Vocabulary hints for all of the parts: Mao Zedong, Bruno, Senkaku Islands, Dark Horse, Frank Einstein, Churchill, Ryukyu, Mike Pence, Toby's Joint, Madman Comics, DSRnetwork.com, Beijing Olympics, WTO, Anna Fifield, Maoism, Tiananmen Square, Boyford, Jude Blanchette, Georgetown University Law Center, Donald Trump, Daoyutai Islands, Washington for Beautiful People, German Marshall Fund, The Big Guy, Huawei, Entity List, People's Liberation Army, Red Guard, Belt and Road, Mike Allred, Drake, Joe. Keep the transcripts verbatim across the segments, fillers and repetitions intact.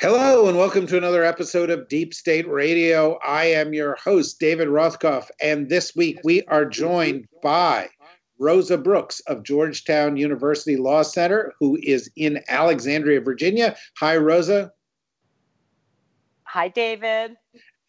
Hello, and welcome to another episode of Deep State Radio. I am your host, David Rothkopf, and this week we are joined by Rosa Brooks of Georgetown University Law Center, who is in Alexandria, Virginia. Hi, Rosa. Hi, David.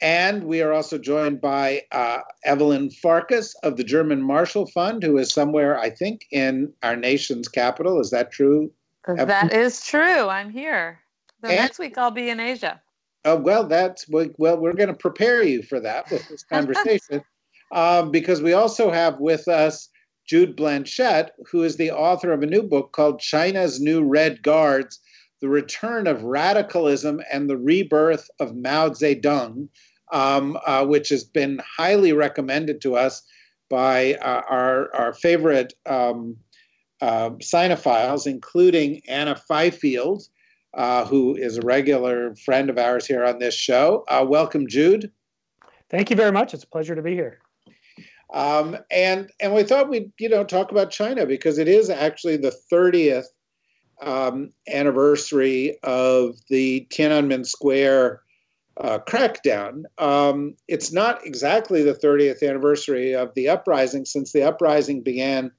And we are also joined by uh, Evelyn Farkas of the German Marshall Fund, who is somewhere, I think, in our nation's capital. Is that true, Evelyn? That is true. I'm here. So and, next week I'll be in Asia. Oh, well, that's well, we're going to prepare you for that with this conversation, um, because we also have with us Jude Blanchette, who is the author of a new book called China's New Red Guards: The Return of Radicalism and the Rebirth of Mao Zedong, um, uh, which has been highly recommended to us by uh, our, our favorite um, uh, Sinophiles, including Anna Fifield, uh, who is a regular friend of ours here on this show. Uh, welcome, Jude. Thank you very much. It's a pleasure to be here. Um, and and we thought we'd, you know, talk about China because it is actually the thirtieth um, anniversary of the Tiananmen Square uh, crackdown. Um, it's not exactly the thirtieth anniversary of the uprising, since the uprising began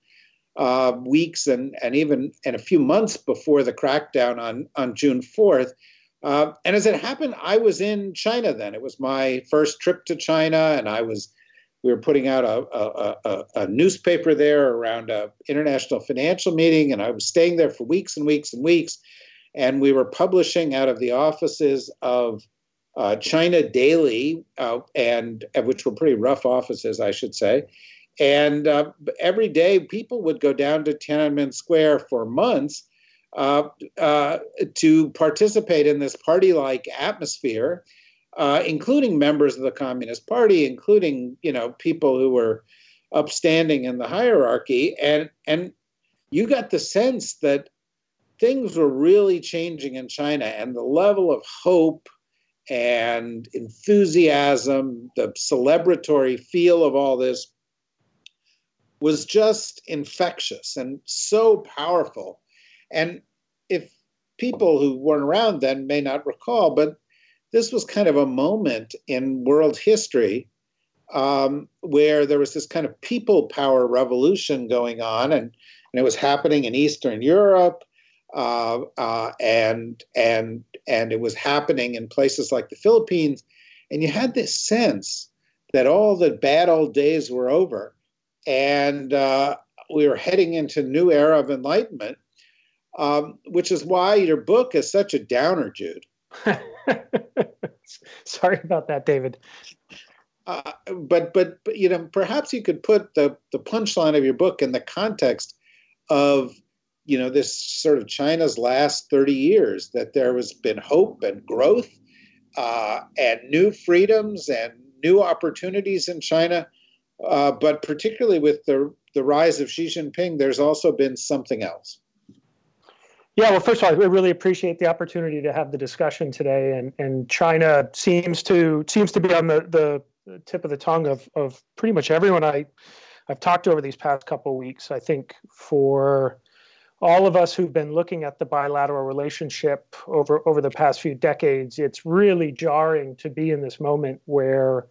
uh, weeks and, and even and a few months before the crackdown on, on June fourth. Uh, and as it happened, I was in China then. It was my first trip to China, and I was We were putting out a, a, a, a newspaper there around an international financial meeting, and I was staying there for weeks and weeks and weeks. And we were publishing out of the offices of uh, China Daily, uh, and which were pretty rough offices, I should say. And uh, every day, people would go down to Tiananmen Square for months uh, uh, to participate in this party-like atmosphere, Uh, including members of the Communist Party, including, you know, people who were upstanding in the hierarchy. And and you got the sense that things were really changing in China, and the level of hope and enthusiasm, the celebratory feel of all this was just infectious and so powerful. And if people who weren't around then may not recall, but this was kind of a moment in world history um, where there was this kind of people power revolution going on, and, and it was happening in Eastern Europe, uh, uh, and and and it was happening in places like the Philippines, and you had this sense that all the bad old days were over, and uh, we were heading into a new era of enlightenment, um, which is why your book is such a downer, Jude. Sorry about that, David. Uh, but, but but you know, perhaps you could put the the punchline of your book in the context of, you know, this sort of China's last thirty years, that there has been hope and growth uh, and new freedoms and new opportunities in China. Uh, but particularly with the the rise of Xi Jinping, there's also been something else. Yeah, well, first of all, we really appreciate the opportunity to have the discussion today, and, and China seems to seems to be on the, the tip of the tongue of, of pretty much everyone I, I've talked to over these past couple of weeks. I think for all of us who've been looking at the bilateral relationship over, over the past few decades, it's really jarring to be in this moment where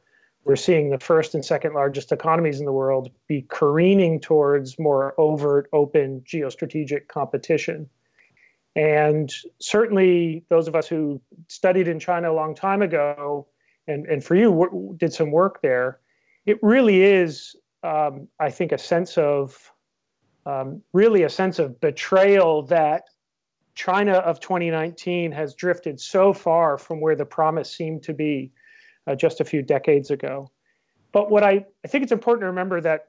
we're seeing the first and second largest economies in the world be careening towards more overt, open, geostrategic competition. And certainly those of us who studied in China a long time ago, and, and for you, w- did some work there, it really is, um, I think, a sense of, um, really a sense of betrayal that China of twenty nineteen has drifted so far from where the promise seemed to be uh, just a few decades ago. But what I, I think it's important to remember that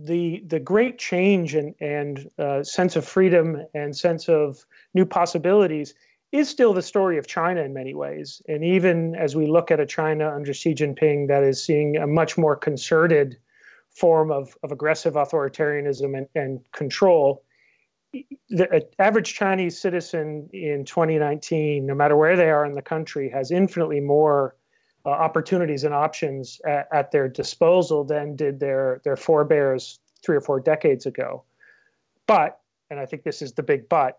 The the great change and, and uh, sense of freedom and sense of new possibilities is still the story of China in many ways. And even as we look at a China under Xi Jinping that is seeing a much more concerted form of, of aggressive authoritarianism and, and control, the average Chinese citizen in twenty nineteen, no matter where they are in the country, has infinitely more uh, opportunities and options at, at their disposal than did their, their forebears three or four decades ago. But, and I think this is the big but,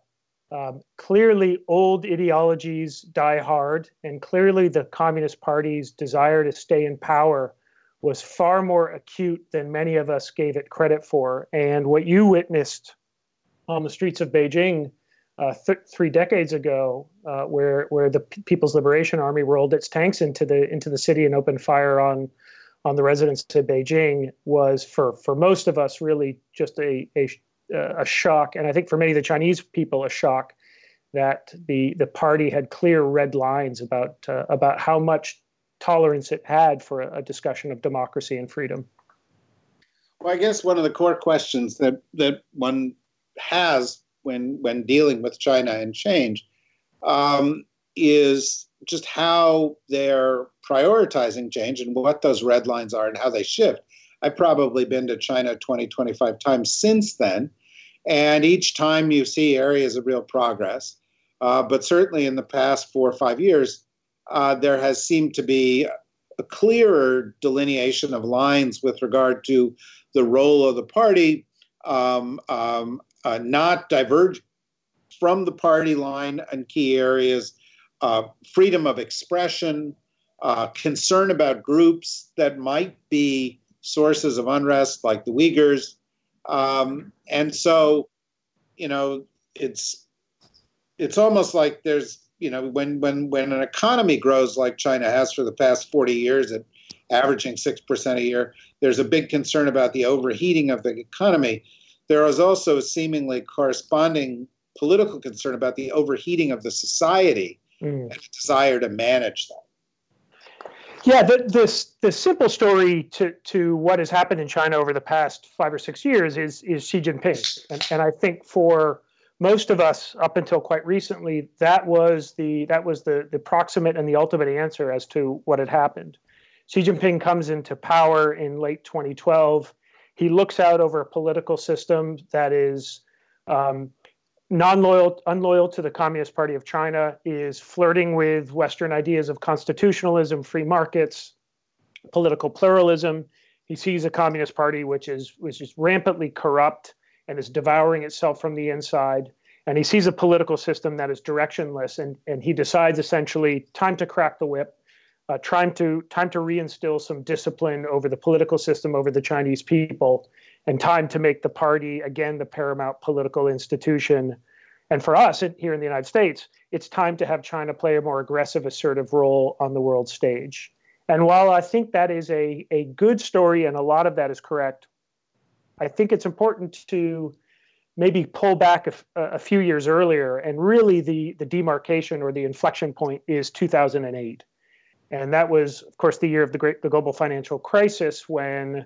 Um, clearly old ideologies die hard, and clearly the Communist Party's desire to stay in power was far more acute than many of us gave it credit for. And what you witnessed on the streets of Beijing uh, th- three decades ago, uh, where where the P- People's Liberation Army rolled its tanks into the into the city and opened fire on on the residents of Beijing, was for for most of us really just a a a shock, and I think for many of the Chinese people, a shock that the the party had clear red lines about uh, about how much tolerance it had for a, a discussion of democracy and freedom. Well, I guess one of the core questions that that one has when when dealing with China and change um, is just how they're prioritizing change and what those red lines are and how they shift. I've probably been to China twenty, twenty-five times since then. And each time you see areas of real progress, uh, but certainly in the past four or five years, uh, there has seemed to be a clearer delineation of lines with regard to the role of the party, um, um, uh, not diverge from the party line in key areas, uh, freedom of expression, uh, concern about groups that might be sources of unrest like the Uyghurs. Um, and so, you know, it's it's almost like there's, you know, when, when, when an economy grows like China has for the past forty years at averaging six percent a year, there's a big concern about the overheating of the economy. There is also a seemingly corresponding political concern about the overheating of the society mm. and a desire to manage that. Yeah, the, the, the simple story to, to what has happened in China over the past five or six years is, is Xi Jinping. And, and I think for most of us up until quite recently, that was the that was the, the proximate and the ultimate answer as to what had happened. Xi Jinping comes into power in late twenty twelve. He looks out over a political system that is um, non-loyal, unloyal to the Communist Party of China, is flirting with Western ideas of constitutionalism, free markets, political pluralism. He sees a Communist Party which is which is rampantly corrupt and is devouring itself from the inside. And he sees a political system that is directionless. And, and he decides essentially time to crack the whip, uh, time to time to reinstill some discipline over the political system, over the Chinese people, and time to make the party, again, the paramount political institution. And for us it, here in the United States, it's time to have China play a more aggressive, assertive role on the world stage. And while I think that is a, a good story and a lot of that is correct, I think it's important to maybe pull back a, a few years earlier. And really the, the demarcation or the inflection point is two thousand eight. And that was, of course, the year of the great the global financial crisis, when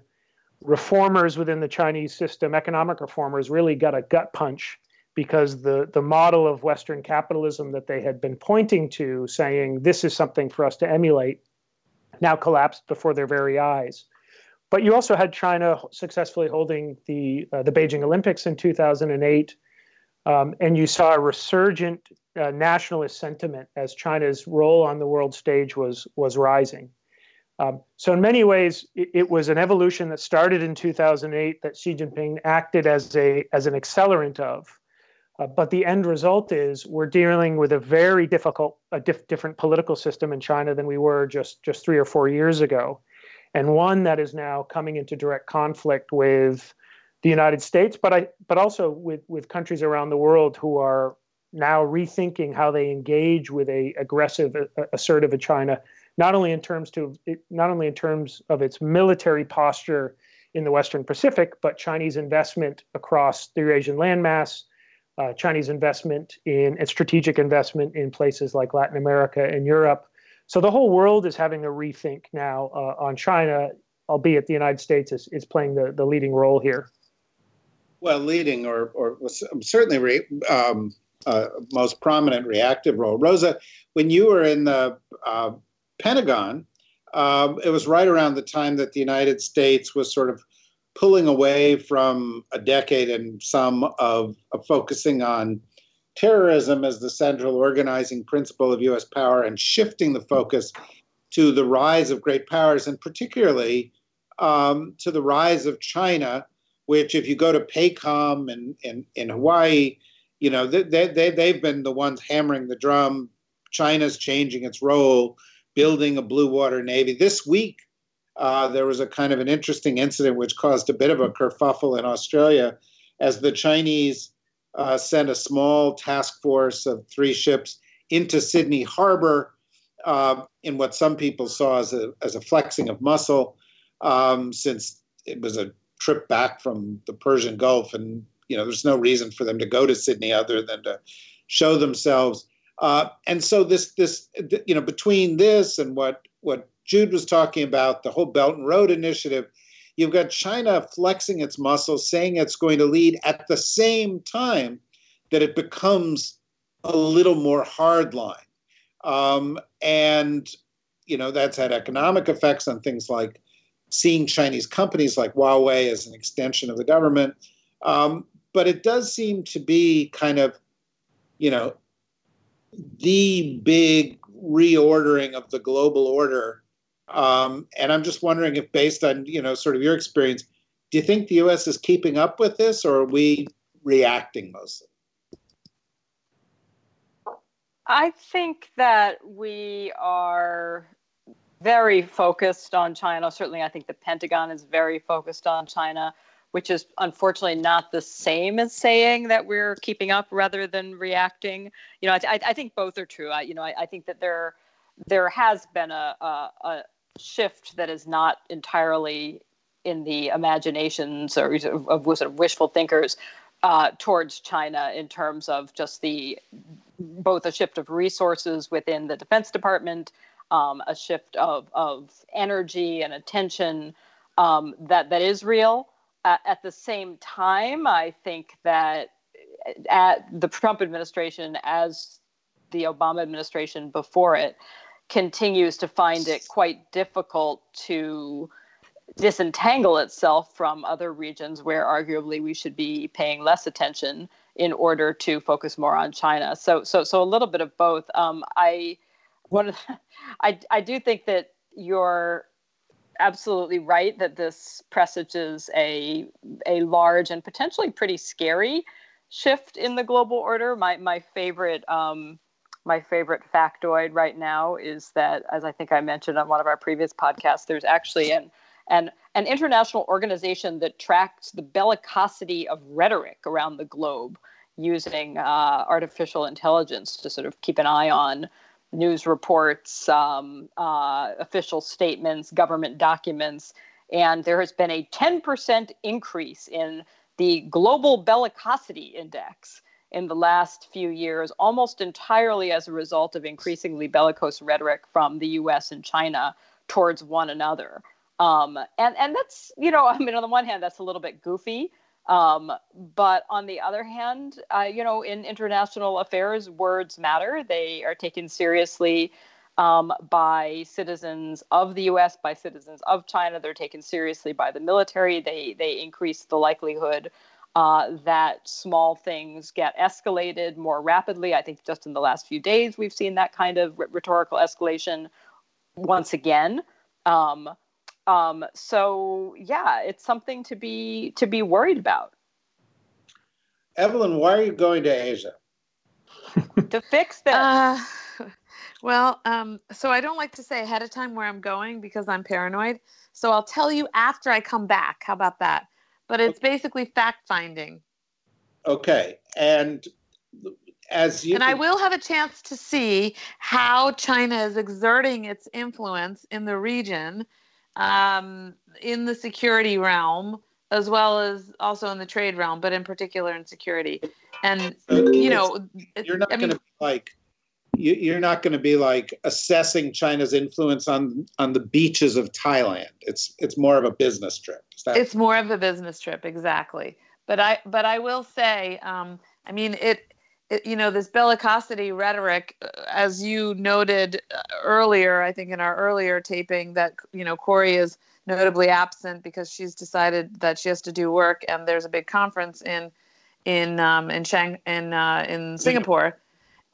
reformers within the Chinese system, economic reformers, really got a gut punch because the, the model of Western capitalism that they had been pointing to, saying this is something for us to emulate, now collapsed before their very eyes. But you also had China successfully holding the uh, the Beijing Olympics in two thousand eight, um, and you saw a resurgent uh, nationalist sentiment as China's role on the world stage was was rising. Um, so in many ways, it, it was an evolution that started in two thousand eight that Xi Jinping acted as a as an accelerant of. Uh, but the end result is we're dealing with a very difficult, a diff- different political system in China than we were just, just three or four years ago. And one that is now coming into direct conflict with the United States, but I but also with, with countries around the world who are now rethinking how they engage with a aggressive, a, assertive a China, not only in terms to not only in terms of its military posture in the Western Pacific, but Chinese investment across the Eurasian landmass, uh, Chinese investment in and strategic investment in places like Latin America and Europe. So the whole world is having a rethink now uh, on China, albeit the United States is, is playing the, the leading role here. Well, leading or or certainly um, uh, most prominent reactive role. Rosa, when you were in the uh, Pentagon, um, it was right around the time that the United States was sort of pulling away from a decade and some of, of focusing on terrorism as the central organizing principle of U S power and shifting the focus to the rise of great powers, and particularly um, to the rise of China, which if you go to PACOM in, in, in Hawaii, you know, they, they, they've been the ones hammering the drum. China's changing its role, building a blue water navy. This week, uh, there was a kind of an interesting incident which caused a bit of a kerfuffle in Australia as the Chinese uh, sent a small task force of three ships into Sydney Harbor uh, in what some people saw as a, as a flexing of muscle, um, since it was a trip back from the Persian Gulf, and you know there's no reason for them to go to Sydney other than to show themselves. Uh, and so this, this, you know, between this and what what Jude was talking about, the whole Belt and Road initiative, you've got China flexing its muscles, saying it's going to lead at the same time that it becomes a little more hardline, um, and you know that's had economic effects on things like seeing Chinese companies like Huawei as an extension of the government. Um, but it does seem to be kind of, you know, the big reordering of the global order. Um, and I'm just wondering if, based on, you know, sort of your experience, do you think the U S is keeping up with this, or are we reacting mostly? I think that we are very focused on China. Certainly, I think the Pentagon is very focused on China, which is unfortunately not the same as saying that we're keeping up rather than reacting. You know, I, I think both are true. I, you know, I, I think that there there has been a, a, a shift that is not entirely in the imaginations or of, of sort of wishful thinkers uh, towards China, in terms of just the both a shift of resources within the Defense Department, Um, a shift of, of energy and attention um, that, that is real. Uh, at the same time, I think that at the Trump administration, as the Obama administration before it, continues to find it quite difficult to disentangle itself from other regions where arguably we should be paying less attention in order to focus more on China. So, so, so a little bit of both. Um, I... One of the, I, I do think that you're absolutely right that this presages a a large and potentially pretty scary shift in the global order. My my favorite um, my favorite factoid right now is that, as I think I mentioned on one of our previous podcasts, there's actually an an, an international organization that tracks the bellicosity of rhetoric around the globe using uh, artificial intelligence to sort of keep an eye on news reports, um, uh, official statements, government documents, and there has been a ten percent increase in the global bellicosity index in the last few years, almost entirely as a result of increasingly bellicose rhetoric from the U S and China towards one another. Um, and, and that's, you know, I mean, on the one hand, that's a little bit goofy. Um, but on the other hand, uh, you know, in international affairs, words matter. They are taken seriously um, by citizens of the U S, by citizens of China. They're taken seriously by the military. They they increase the likelihood uh, that small things get escalated more rapidly. I think just in the last few days, we've seen that kind of rhetorical escalation once again. Um Um, so, yeah, it's something to be to be worried about. Evelyn, why are you going to Asia? To fix this. Uh, well, um, so I don't like to say ahead of time where I'm going because I'm paranoid. So I'll tell you after I come back. How about that? But it's basically fact-finding. Okay. And as you... And I will have a chance to see how China is exerting its influence in the region, Um, in the security realm, as well as also in the trade realm, but in particular in security. And so you know, you're not going to be like you, you're not going to be like assessing China's influence on on the beaches of Thailand. It's it's more of a business trip. Is that- it's more of a business trip, exactly. But I but I will say, um, I mean, it you know, this bellicosity rhetoric, as you noted earlier, I think in our earlier taping, that, you know, Corey is notably absent because she's decided that she has to do work, and there's a big conference in in um, in Shang in uh, in Singapore,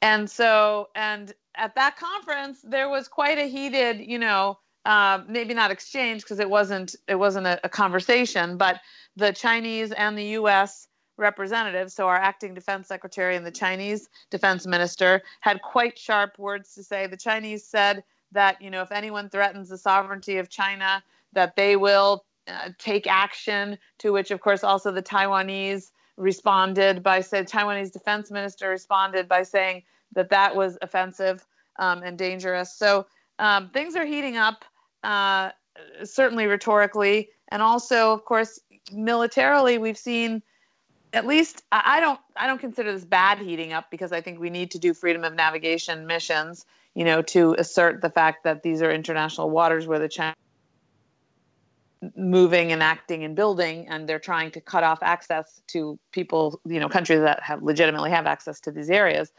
and so and at that conference there was quite a heated, you know, uh, maybe not exchange because it wasn't it wasn't a, a conversation, but the Chinese and the U S representatives, so our acting defense secretary and the Chinese defense minister, had quite sharp words to say. The Chinese said that, you know, if anyone threatens the sovereignty of China, that they will uh, take action, to which, of course, also the Taiwanese responded by saying, Taiwanese defense minister responded by saying that that was offensive um, and dangerous. So um, things are heating up, uh, certainly rhetorically. And also, of course, militarily, we've seen, at least I don't I don't consider this bad heating up, because I think we need to do freedom of navigation missions, you know, to assert the fact that these are international waters where the Chinese are moving and acting and building, and they're trying to cut off access to people, you know, countries that have legitimately have access to these areas.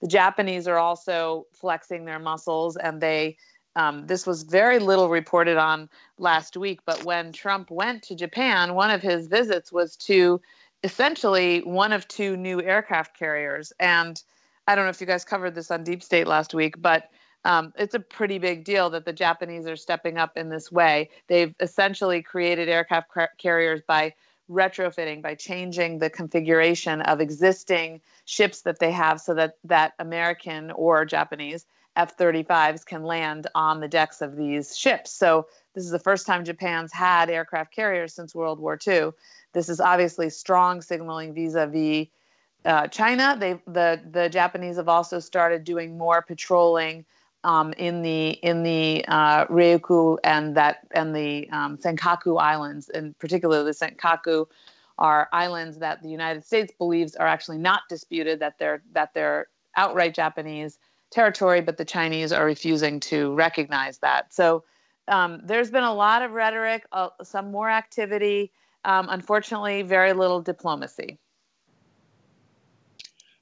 The Japanese are also flexing their muscles, and they um, this was very little reported on last week. But when Trump went to Japan, one of his visits was to essentially one of two new aircraft carriers. And I don't know if you guys covered this on Deep State last week, but um, it's a pretty big deal that the Japanese are stepping up in this way. They've essentially created aircraft car- carriers by retrofitting, by changing the configuration of existing ships that they have so that, that American or Japanese F thirty-fives can land on the decks of these ships. So this is the first time Japan's had aircraft carriers since World War Two. This is obviously strong signaling vis-a-vis uh, China. They, the the Japanese have also started doing more patrolling um, in the in the uh, Ryukyu and that and the um, Senkaku Islands, and particularly the Senkaku are islands that the United States believes are actually not disputed, that they're that they're outright Japanese territory, but the Chinese are refusing to recognize that. So um, there's been a lot of rhetoric, uh, some more activity. Um, unfortunately, very little diplomacy.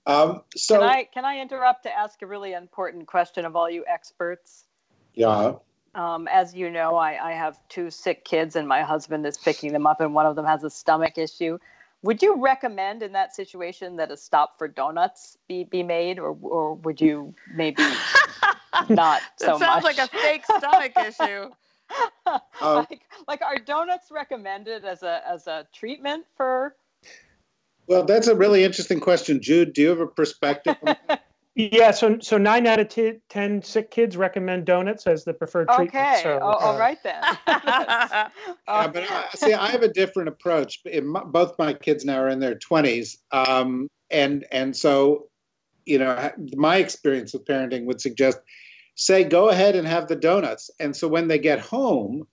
Um, so can I, can I interrupt to ask a really important question of all you experts? Yeah. Um, as you know, I, I have two sick kids, and my husband is picking them up, and one of them has a stomach issue. Would you recommend in that situation that a stop for donuts be, be made, or, or would you maybe not so much? That sounds like a fake stomach issue. um, like, like are donuts recommended as a as a treatment for? Well, that's a really interesting question. Jude, do you have a perspective on that? Yeah, so so nine out of t- ten sick kids recommend donuts as the preferred treatment. Okay, so, all, uh, all right then. yeah, but I, see, I have a different approach. In my, both my kids now are in their twenties, um, and and so, you know, my experience with parenting would suggest, say, go ahead and have the donuts. And so when they get home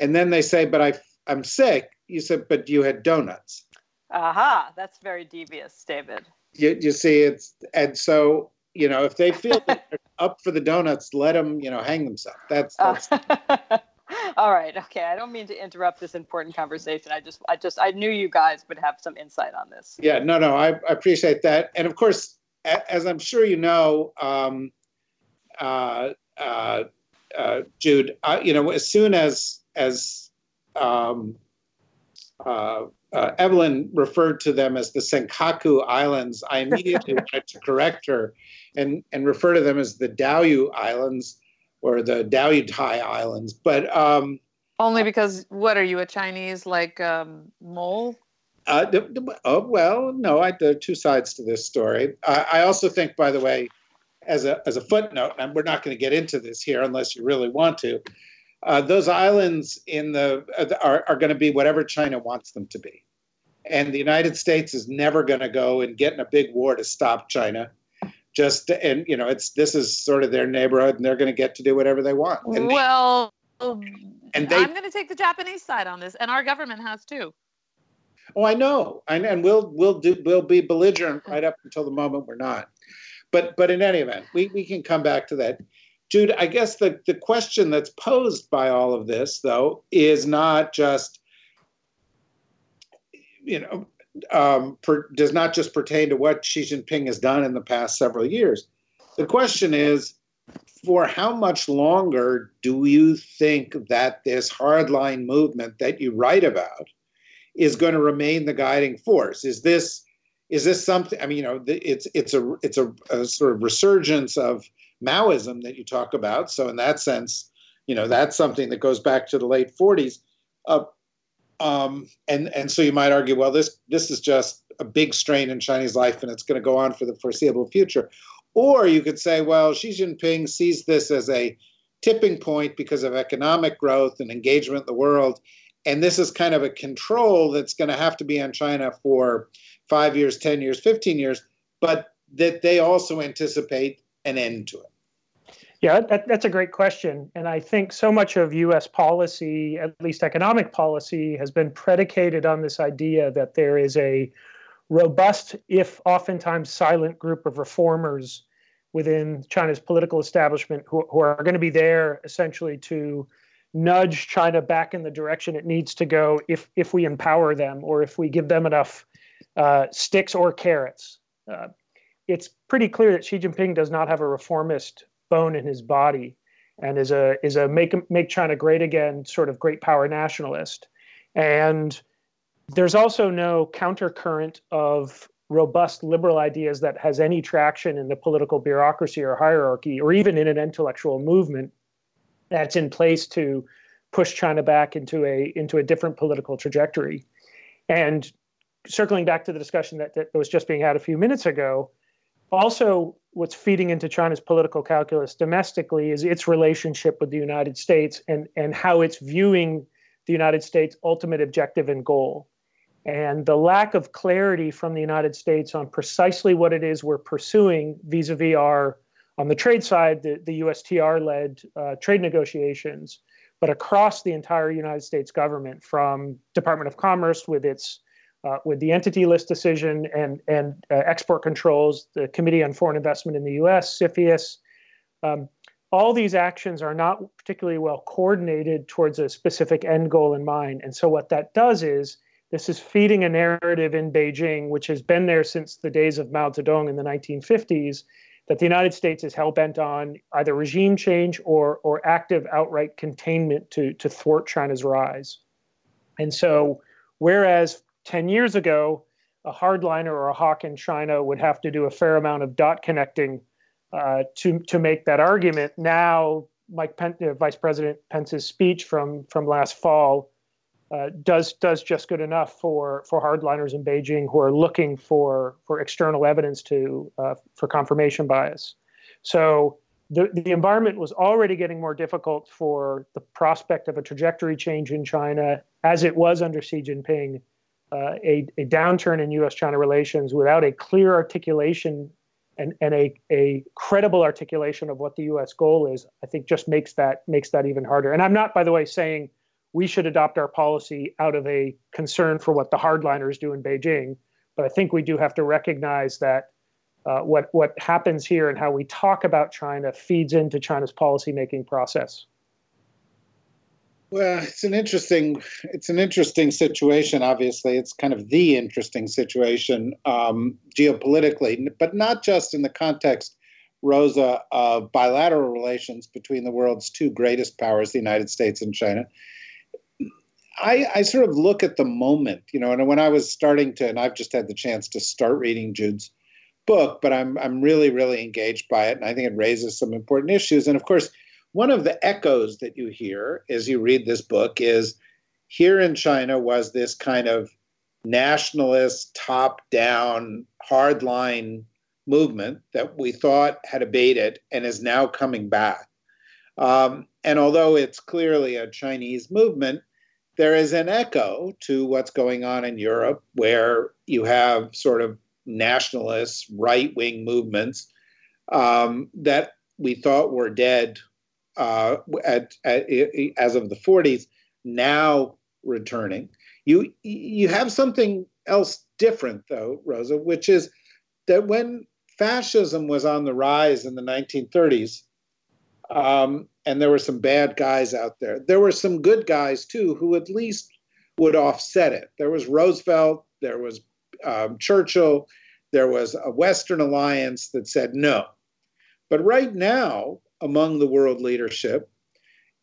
and then they say, but I, I'm sick, you said, but you had donuts. Aha, that's very devious, David. You, you see, it's, and so, you know, if they feel that they're up for the donuts, let them, you know, hang themselves. That's, that's uh, all right. Okay. I don't mean to interrupt this important conversation. I just, I just, I knew you guys would have some insight on this. Yeah, no, no, I, I appreciate that. And of course, a, as I'm sure you know, um, Uh, uh, uh, Jude, uh, you know, as soon as as um, uh, uh, Evelyn referred to them as the Senkaku Islands, I immediately tried to correct her and and refer to them as the Daoyu Islands or the Daoyutai Islands. But um, only because, what are you, a Chinese like um, mole? Uh, d- d- oh well, no. I, there are two sides to this story. I, I also think, by the way, as a as a footnote, and we're not going to get into this here unless you really want to, uh, those islands in the are, are going to be whatever China wants them to be. And the United States is never going to go and get in a big war to stop China. Just to, and, you know, it's this is sort of their neighborhood, and they're going to get to do whatever they want. And well, they, and they, I'm going to take the Japanese side on this, and our government has too. Oh, I know. And, and we'll we'll do we'll be belligerent right up until the moment we're not. But but in any event, we, we can come back to that. Jude, I guess the, the question that's posed by all of this, though, is not just, you know, um, per, does not just pertain to what Xi Jinping has done in the past several years. The question is, for how much longer do you think that this hardline movement that you write about is going to remain the guiding force? Is this is this something? I mean, you know, it's it's a it's a, a sort of resurgence of Maoism that you talk about. So in that sense, you know, that's something that goes back to the late forties. Uh, um, and and so you might argue, well, this this is just a big strain in Chinese life, and it's going to go on for the foreseeable future. Or you could say, well, Xi Jinping sees this as a tipping point because of economic growth and engagement in the world. And this is kind of a control that's going to have to be on China for five years, ten years, fifteen years, but that they also anticipate an end to it. Yeah, that, that's a great question. And I think so much of U S policy, at least economic policy, has been predicated on this idea that there is a robust, if oftentimes silent, group of reformers within China's political establishment who, who are going to be there essentially to nudge China back in the direction it needs to go if if we empower them or if we give them enough uh, sticks or carrots. Uh, it's pretty clear that Xi Jinping does not have a reformist bone in his body and is a is a make make China great again sort of great power nationalist. And there's also no countercurrent of robust liberal ideas that has any traction in the political bureaucracy or hierarchy, or even in an intellectual movement that's in place to push China back into a into a different political trajectory. And circling back to the discussion that, that was just being had a few minutes ago, also what's feeding into China's political calculus domestically is its relationship with the United States and, and how it's viewing the United States' ultimate objective and goal. And the lack of clarity from the United States on precisely what it is we're pursuing vis-a-vis our, on the trade side, the, the U S T R-led uh, trade negotiations, but across the entire United States government, from Department of Commerce with its, uh, with the Entity List decision and, and uh, export controls, the Committee on Foreign Investment in the U S, C F I U S, um, all these actions are not particularly well coordinated towards a specific end goal in mind. And so what that does is this is feeding a narrative in Beijing, which has been there since the days of Mao Zedong in the nineteen fifties, that the United States is hell-bent on either regime change or, or active outright containment to, to thwart China's rise. And so whereas ten years ago, a hardliner or a hawk in China would have to do a fair amount of dot connecting Uh, to to make that argument. Now, Mike Pence, uh, Vice President Pence's speech from from last fall uh, does does just good enough for for hardliners in Beijing who are looking for for external evidence to uh, for confirmation bias. So the the environment was already getting more difficult for the prospect of a trajectory change in China, as it was under Xi Jinping, uh, a a downturn in U S China relations without a clear articulation. And, and a, a credible articulation of what the U S goal is, I think just makes that makes that even harder. And I'm not, by the way, saying we should adopt our policy out of a concern for what the hardliners do in Beijing, but I think we do have to recognize that uh, what, what happens here and how we talk about China feeds into China's policymaking process. Well, it's an interesting it's an interesting situation, obviously. It's kind of the interesting situation um, geopolitically, but not just in the context, Rosa, of bilateral relations between the world's two greatest powers, the United States and China. I, I sort of look at the moment, you know, and when I was starting to, and I've just had the chance to start reading Jude's book, but I'm I'm really, really engaged by it, and I think it raises some important issues. And of course, one of the echoes that you hear as you read this book is here in China was this kind of nationalist, top-down, hardline movement that we thought had abated and is now coming back. Um, and although it's clearly a Chinese movement, there is an echo to what's going on in Europe, where you have sort of nationalist, right-wing movements um, that we thought were dead Uh, at, at, as of the forties, now returning. You you have something else different, though, Rosa, which is that when fascism was on the rise in the nineteen thirties, um, and there were some bad guys out there, there were some good guys, too, who at least would offset it. There was Roosevelt, there was um, Churchill. There was a Western alliance that said no. But right now, among the world leadership,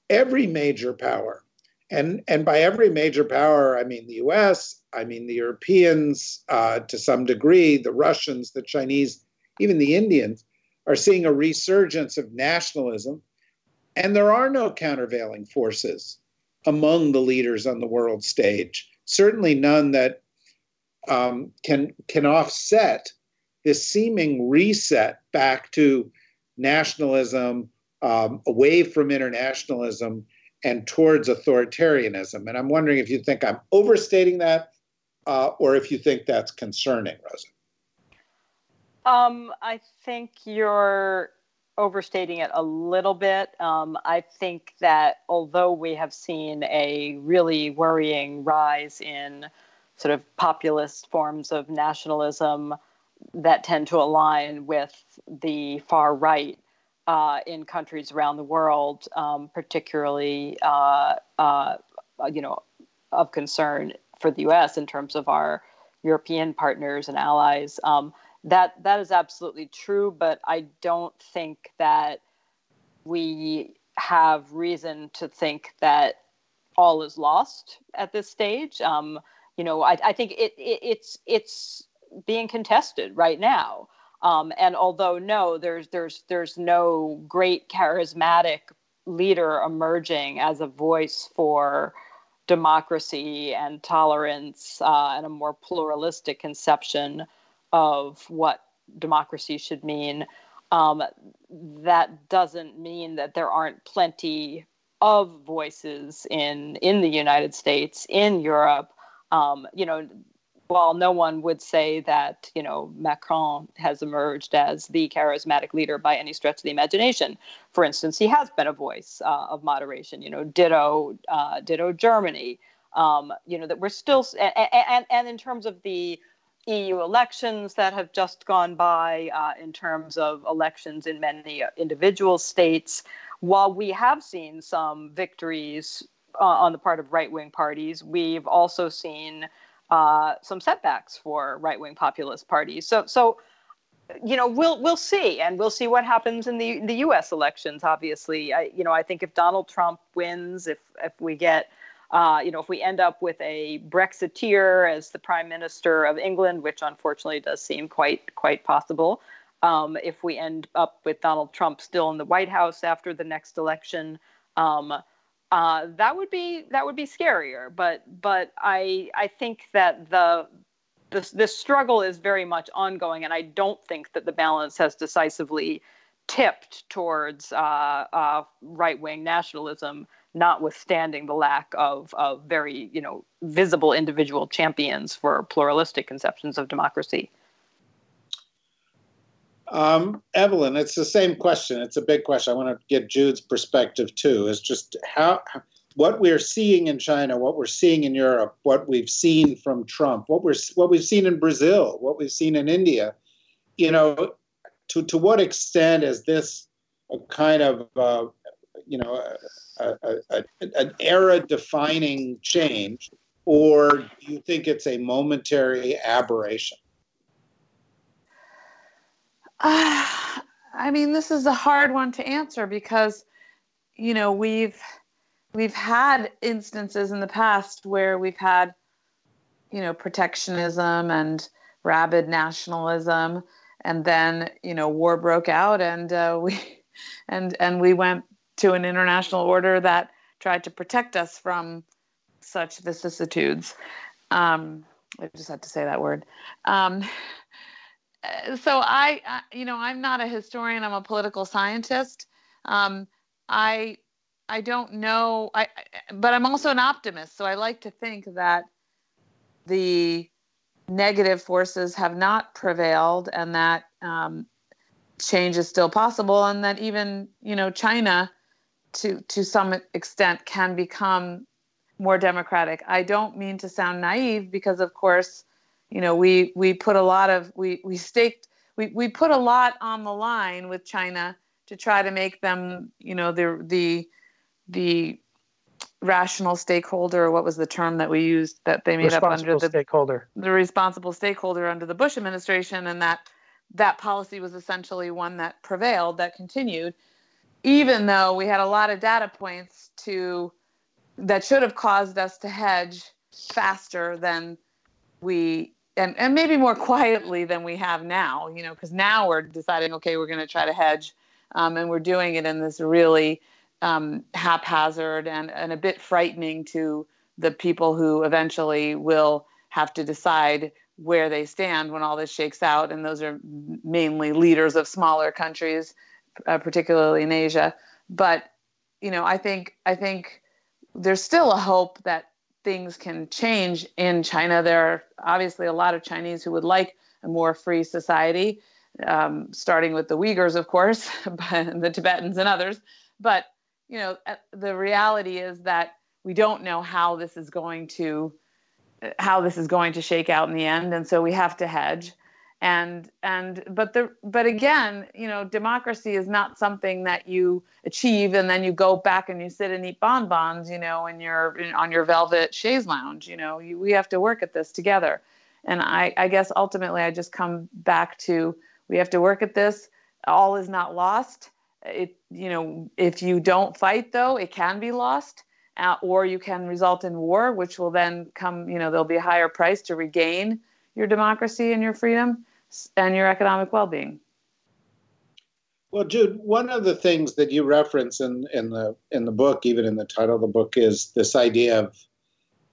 every major power, and, and by every major power, I mean the U S, I mean the Europeans uh, to some degree, the Russians, the Chinese, even the Indians, are seeing a resurgence of nationalism. And there are no countervailing forces among the leaders on the world stage, certainly none that um, can, can offset this seeming reset back to nationalism, um, away from internationalism, and towards authoritarianism. And I'm wondering if you think I'm overstating that, uh, or if you think that's concerning, Rosa. Um, I think you're overstating it a little bit. Um, I think that although we have seen a really worrying rise in sort of populist forms of nationalism that tend to align with the far right uh, in countries around the world, um, particularly, uh, uh, you know, of concern for the U S in terms of our European partners and allies. Um, That that is absolutely true, but I don't think that we have reason to think that all is lost at this stage. Um, you know, I, I think it, it it's it's being contested right now. Um, and although no, there's there's there's no great charismatic leader emerging as a voice for democracy and tolerance uh, and a more pluralistic conception of what democracy should mean, um, that doesn't mean that there aren't plenty of voices in in the United States, in Europe. Um, you know, while no one would say that, you know, Macron has emerged as the charismatic leader by any stretch of the imagination, for instance, he has been a voice uh, of moderation. You know, ditto, uh, ditto Germany. Um, you know, that we're still, and, and, and in terms of the E U elections that have just gone by, uh, in terms of elections in many individual states, while we have seen some victories uh, on the part of right-wing parties, we've also seen uh, some setbacks for right-wing populist parties. So, so you know, we'll we'll see, and we'll see what happens in the the U S elections. Obviously, I you know I think if Donald Trump wins, if if we get Uh, you know, if we end up with a Brexiteer as the Prime Minister of England, which unfortunately does seem quite, quite possible, um, if we end up with Donald Trump still in the White House after the next election, um, uh, that would be that would be scarier. But but I I think that the this this struggle is very much ongoing, and I don't think that the balance has decisively tipped towards uh, uh, right-wing nationalism, notwithstanding the lack of, of very, you know, visible individual champions for pluralistic conceptions of democracy. Um, Evelyn, it's the same question. It's a big question. I want to get Jude's perspective too. It's just how, what we're seeing in China, what we're seeing in Europe, what we've seen from Trump, what we're what we've seen in Brazil, what we've seen in India. You know, to to what extent is this a kind of uh, you know, a, a, a, an era-defining change, or do you think it's a momentary aberration? Uh, I mean, this is a hard one to answer because, you know, we've we've had instances in the past where we've had, you know, protectionism and rabid nationalism, and then, you know, war broke out, and uh, we and and we went to an international order that tried to protect us from such vicissitudes. Um, I just had to say that word. Um, so I, I, you know, I'm not a historian. I'm a political scientist. Um, I, I don't know. I, I, but I'm also an optimist. So I like to think that the negative forces have not prevailed, and that um, change is still possible, and that even, you know, China, to to some extent, can become more democratic. I don't mean to sound naive because, of course, you know, we we put a lot of we we staked we we put a lot on the line with China to try to make them, you know, the the the rational stakeholder, or what was the term that we used that they made up under the stakeholder, the responsible stakeholder under the Bush administration. And that that policy was essentially one that prevailed, that continued, even though we had a lot of data points to that should have caused us to hedge faster than we, and, and maybe more quietly than we have now, you know, because now we're deciding, okay, we're going to try to hedge. Um, and we're doing it in this really um, haphazard and, and a bit frightening to the people who eventually will have to decide where they stand when all this shakes out. And those are mainly leaders of smaller countries, uh, particularly in Asia. But, you know, I think I think there's still a hope that things can change in China. There are obviously a lot of Chinese who would like a more free society, um, starting with the Uyghurs, of course, and the Tibetans and others. But, you know, the reality is that we don't know how this is going to how this is going to shake out in the end. And so we have to hedge. And, and, but the, but again, you know, democracy is not something that you achieve and then you go back and you sit and eat bonbons, you know, in your, in, on your velvet chaise lounge. You know, you, we have to work at this together. And I, I guess ultimately I just come back to, we have to work at this. All is not lost. It, you know, if you don't fight though, it can be lost. Uh, or you can result in war, which will then come, you know, there'll be a higher price to regain your democracy and your freedom and your economic well-being. Well, Jude, one of the things that you reference in, in the in the book, even in the title of the book, is this idea of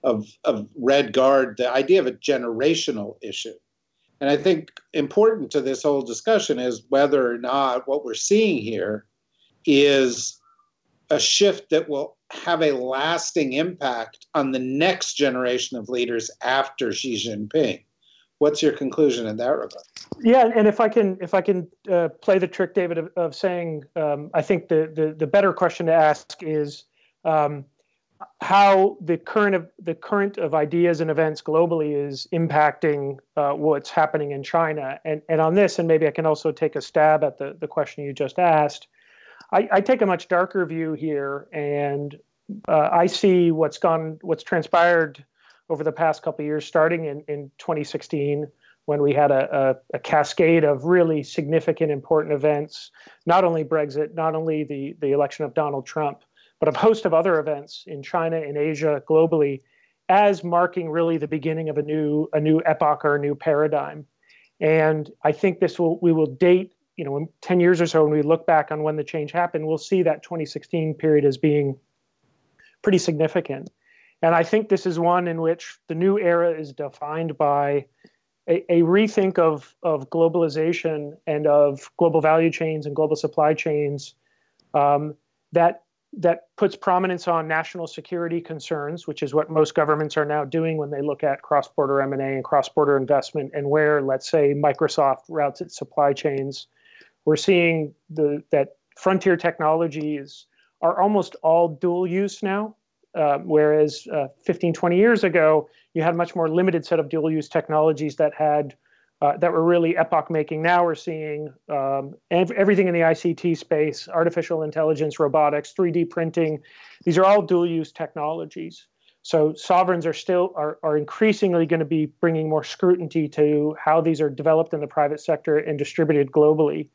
of of Red Guard, the idea of a generational issue. And I think important to this whole discussion is whether or not what we're seeing here is a shift that will have a lasting impact on the next generation of leaders after Xi Jinping. What's your conclusion in that regard? Yeah, and if I can, if I can uh, play the trick, David, of, of saying, um, I think the, the the better question to ask is um, how the current of the current of ideas and events globally is impacting uh, what's happening in China. And and on this, and maybe I can also take a stab at the the question you just asked. I, I take a much darker view here, and uh, I see what's gone, what's transpired over the past couple of years, starting in, in twenty sixteen, when we had a, a, a cascade of really significant, important events, not only Brexit, not only the, the election of Donald Trump, but a host of other events in China, in Asia, globally, as marking really the beginning of a new, a new epoch or a new paradigm. And I think this will, we will date, you know, in ten years or so, when we look back on when the change happened, we'll see that twenty sixteen period as being pretty significant. And I think this is one in which the new era is defined by a, a rethink of, of globalization and of global value chains and global supply chains um, that that puts prominence on national security concerns, which is what most governments are now doing when they look at cross-border M and A and cross-border investment and where, let's say, Microsoft routes its supply chains. We're seeing the, that frontier technologies are almost all dual use now, uh, whereas uh, fifteen, twenty years ago, you had a much more limited set of dual use technologies that had uh, that were really epoch making. Now we're seeing um, everything in the I C T space, artificial intelligence, robotics, three D printing. These are all dual use technologies. So sovereigns are still are, are increasingly going to be bringing more scrutiny to how these are developed in the private sector and distributed globally.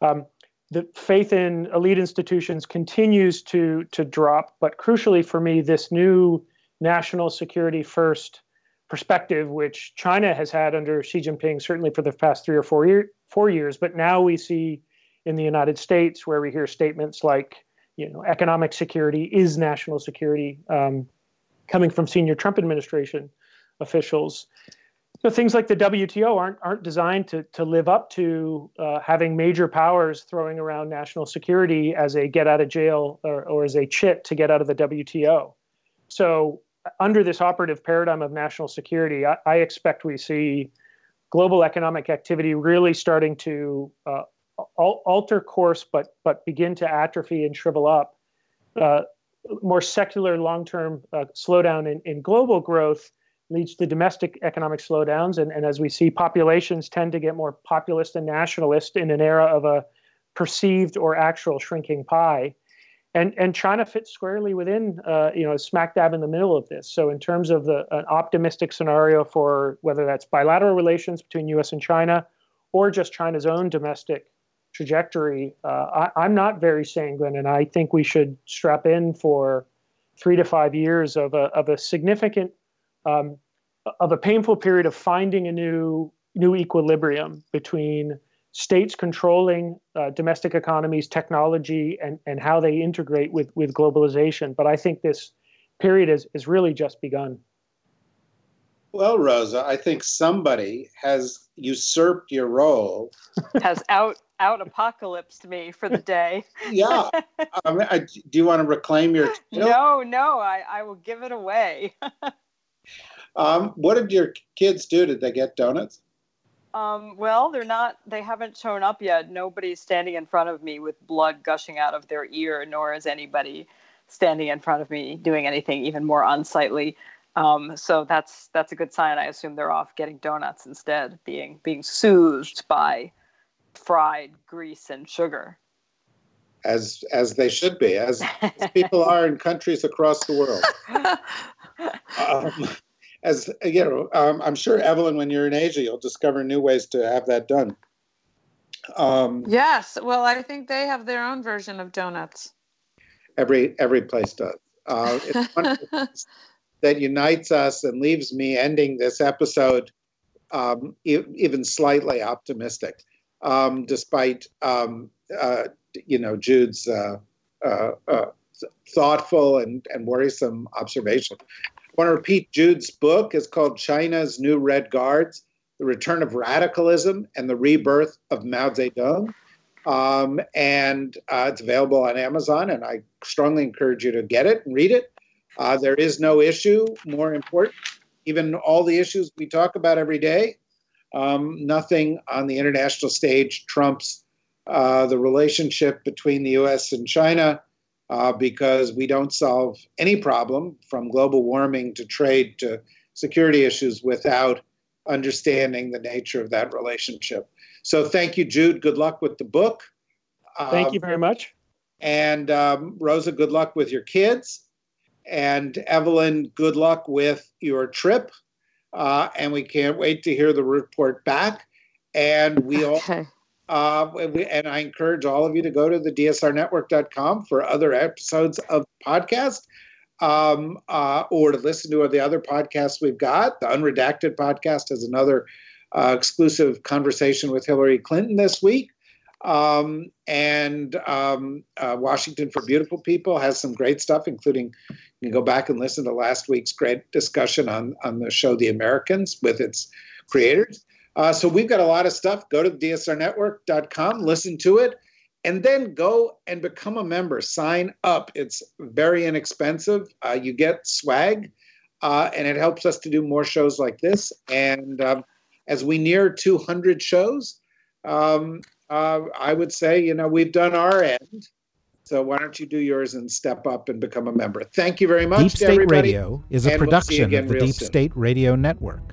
Um, the faith in elite institutions continues to, to drop, but crucially for me, this new national security first perspective, which China has had under Xi Jinping, certainly for the past three or four, year, four years, but now we see in the United States where we hear statements like, you know, economic security is national security, um, coming from senior Trump administration officials. So things like the W T O aren't aren't designed to to live up to uh, having major powers throwing around national security as a get out of jail or, or as a chit to get out of the W T O. So under this operative paradigm of national security, I, I expect we see global economic activity really starting to uh, alter course, but but begin to atrophy and shrivel up. Uh, more secular long-term uh, slowdown in, in global growth leads to domestic economic slowdowns. And, and as we see, populations tend to get more populist and nationalist in an era of a perceived or actual shrinking pie. And and China fits squarely within, uh, you know, smack dab in the middle of this. So in terms of the an optimistic scenario for whether that's bilateral relations between U S and China or just China's own domestic trajectory, uh, I, I'm not very sanguine. And I think we should strap in for three to five years of a of a significant, um, of a painful period of finding a new new equilibrium between states controlling uh, domestic economies, technology, and, and how they integrate with, with globalization. But I think this period is, is really just begun. Well, Rosa, I think somebody has usurped your role. Has out, out apocalypsed me for the day. Yeah. Um, I, do you want to reclaim your title? No, no, I, I will give it away. um, what did your kids do? Did they get donuts? Um, well, they're not, they haven't shown up yet. Nobody's standing in front of me with blood gushing out of their ear, nor is anybody standing in front of me doing anything even more unsightly. Um, so that's, that's a good sign. I assume they're off getting donuts instead, being, being soothed by fried grease and sugar. As, as they should be, as, as people are in countries across the world. Um, As you know, um, I'm sure, Evelyn, when you're in Asia, you'll discover new ways to have that done. Um, yes, well, I think they have their own version of donuts. Every every place does. Uh, it's one of the things that unites us and leaves me ending this episode um, e- even slightly optimistic, um, despite um, uh, you know Jude's uh, uh, uh, thoughtful and, and worrisome observation. I want to repeat, Jude's book is called China's New Red Guards: The Return of Radicalism and the Rebirth of Mao Zedong. Um, and uh, it's available on Amazon, and I strongly encourage you to get it and read it. Uh, there is no issue more important, even all the issues we talk about every day. Um, nothing on the international stage trumps uh, the relationship between the U S and China. Uh, because we don't solve any problem, from global warming to trade to security issues, without understanding the nature of that relationship. So thank you, Jude. Good luck with the book. Um, thank you very much. And um, Rosa, good luck with your kids. And Evelyn, good luck with your trip. Uh, and we can't wait to hear the report back. And we okay. all... Uh, and I encourage all of you to go to the D S R network dot com for other episodes of the podcast, um, uh, or to listen to the other podcasts we've got. The Unredacted podcast is another uh, exclusive conversation with Hillary Clinton this week. Um, and um, uh, Washington for Beautiful People has some great stuff, including you can go back and listen to last week's great discussion on, on the show The Americans with its creators. Uh, so we've got a lot of stuff. Go to D S R network dot com, listen to it, and then go and become a member. Sign up. It's very inexpensive. Uh, you get swag, uh, and it helps us to do more shows like this. And um, as we near two hundred shows, um, uh, I would say, you know, we've done our end. So why don't you do yours and step up and become a member. Thank you very much, Deep State everybody. Radio is a and production we'll of the Deep soon. State Radio Network,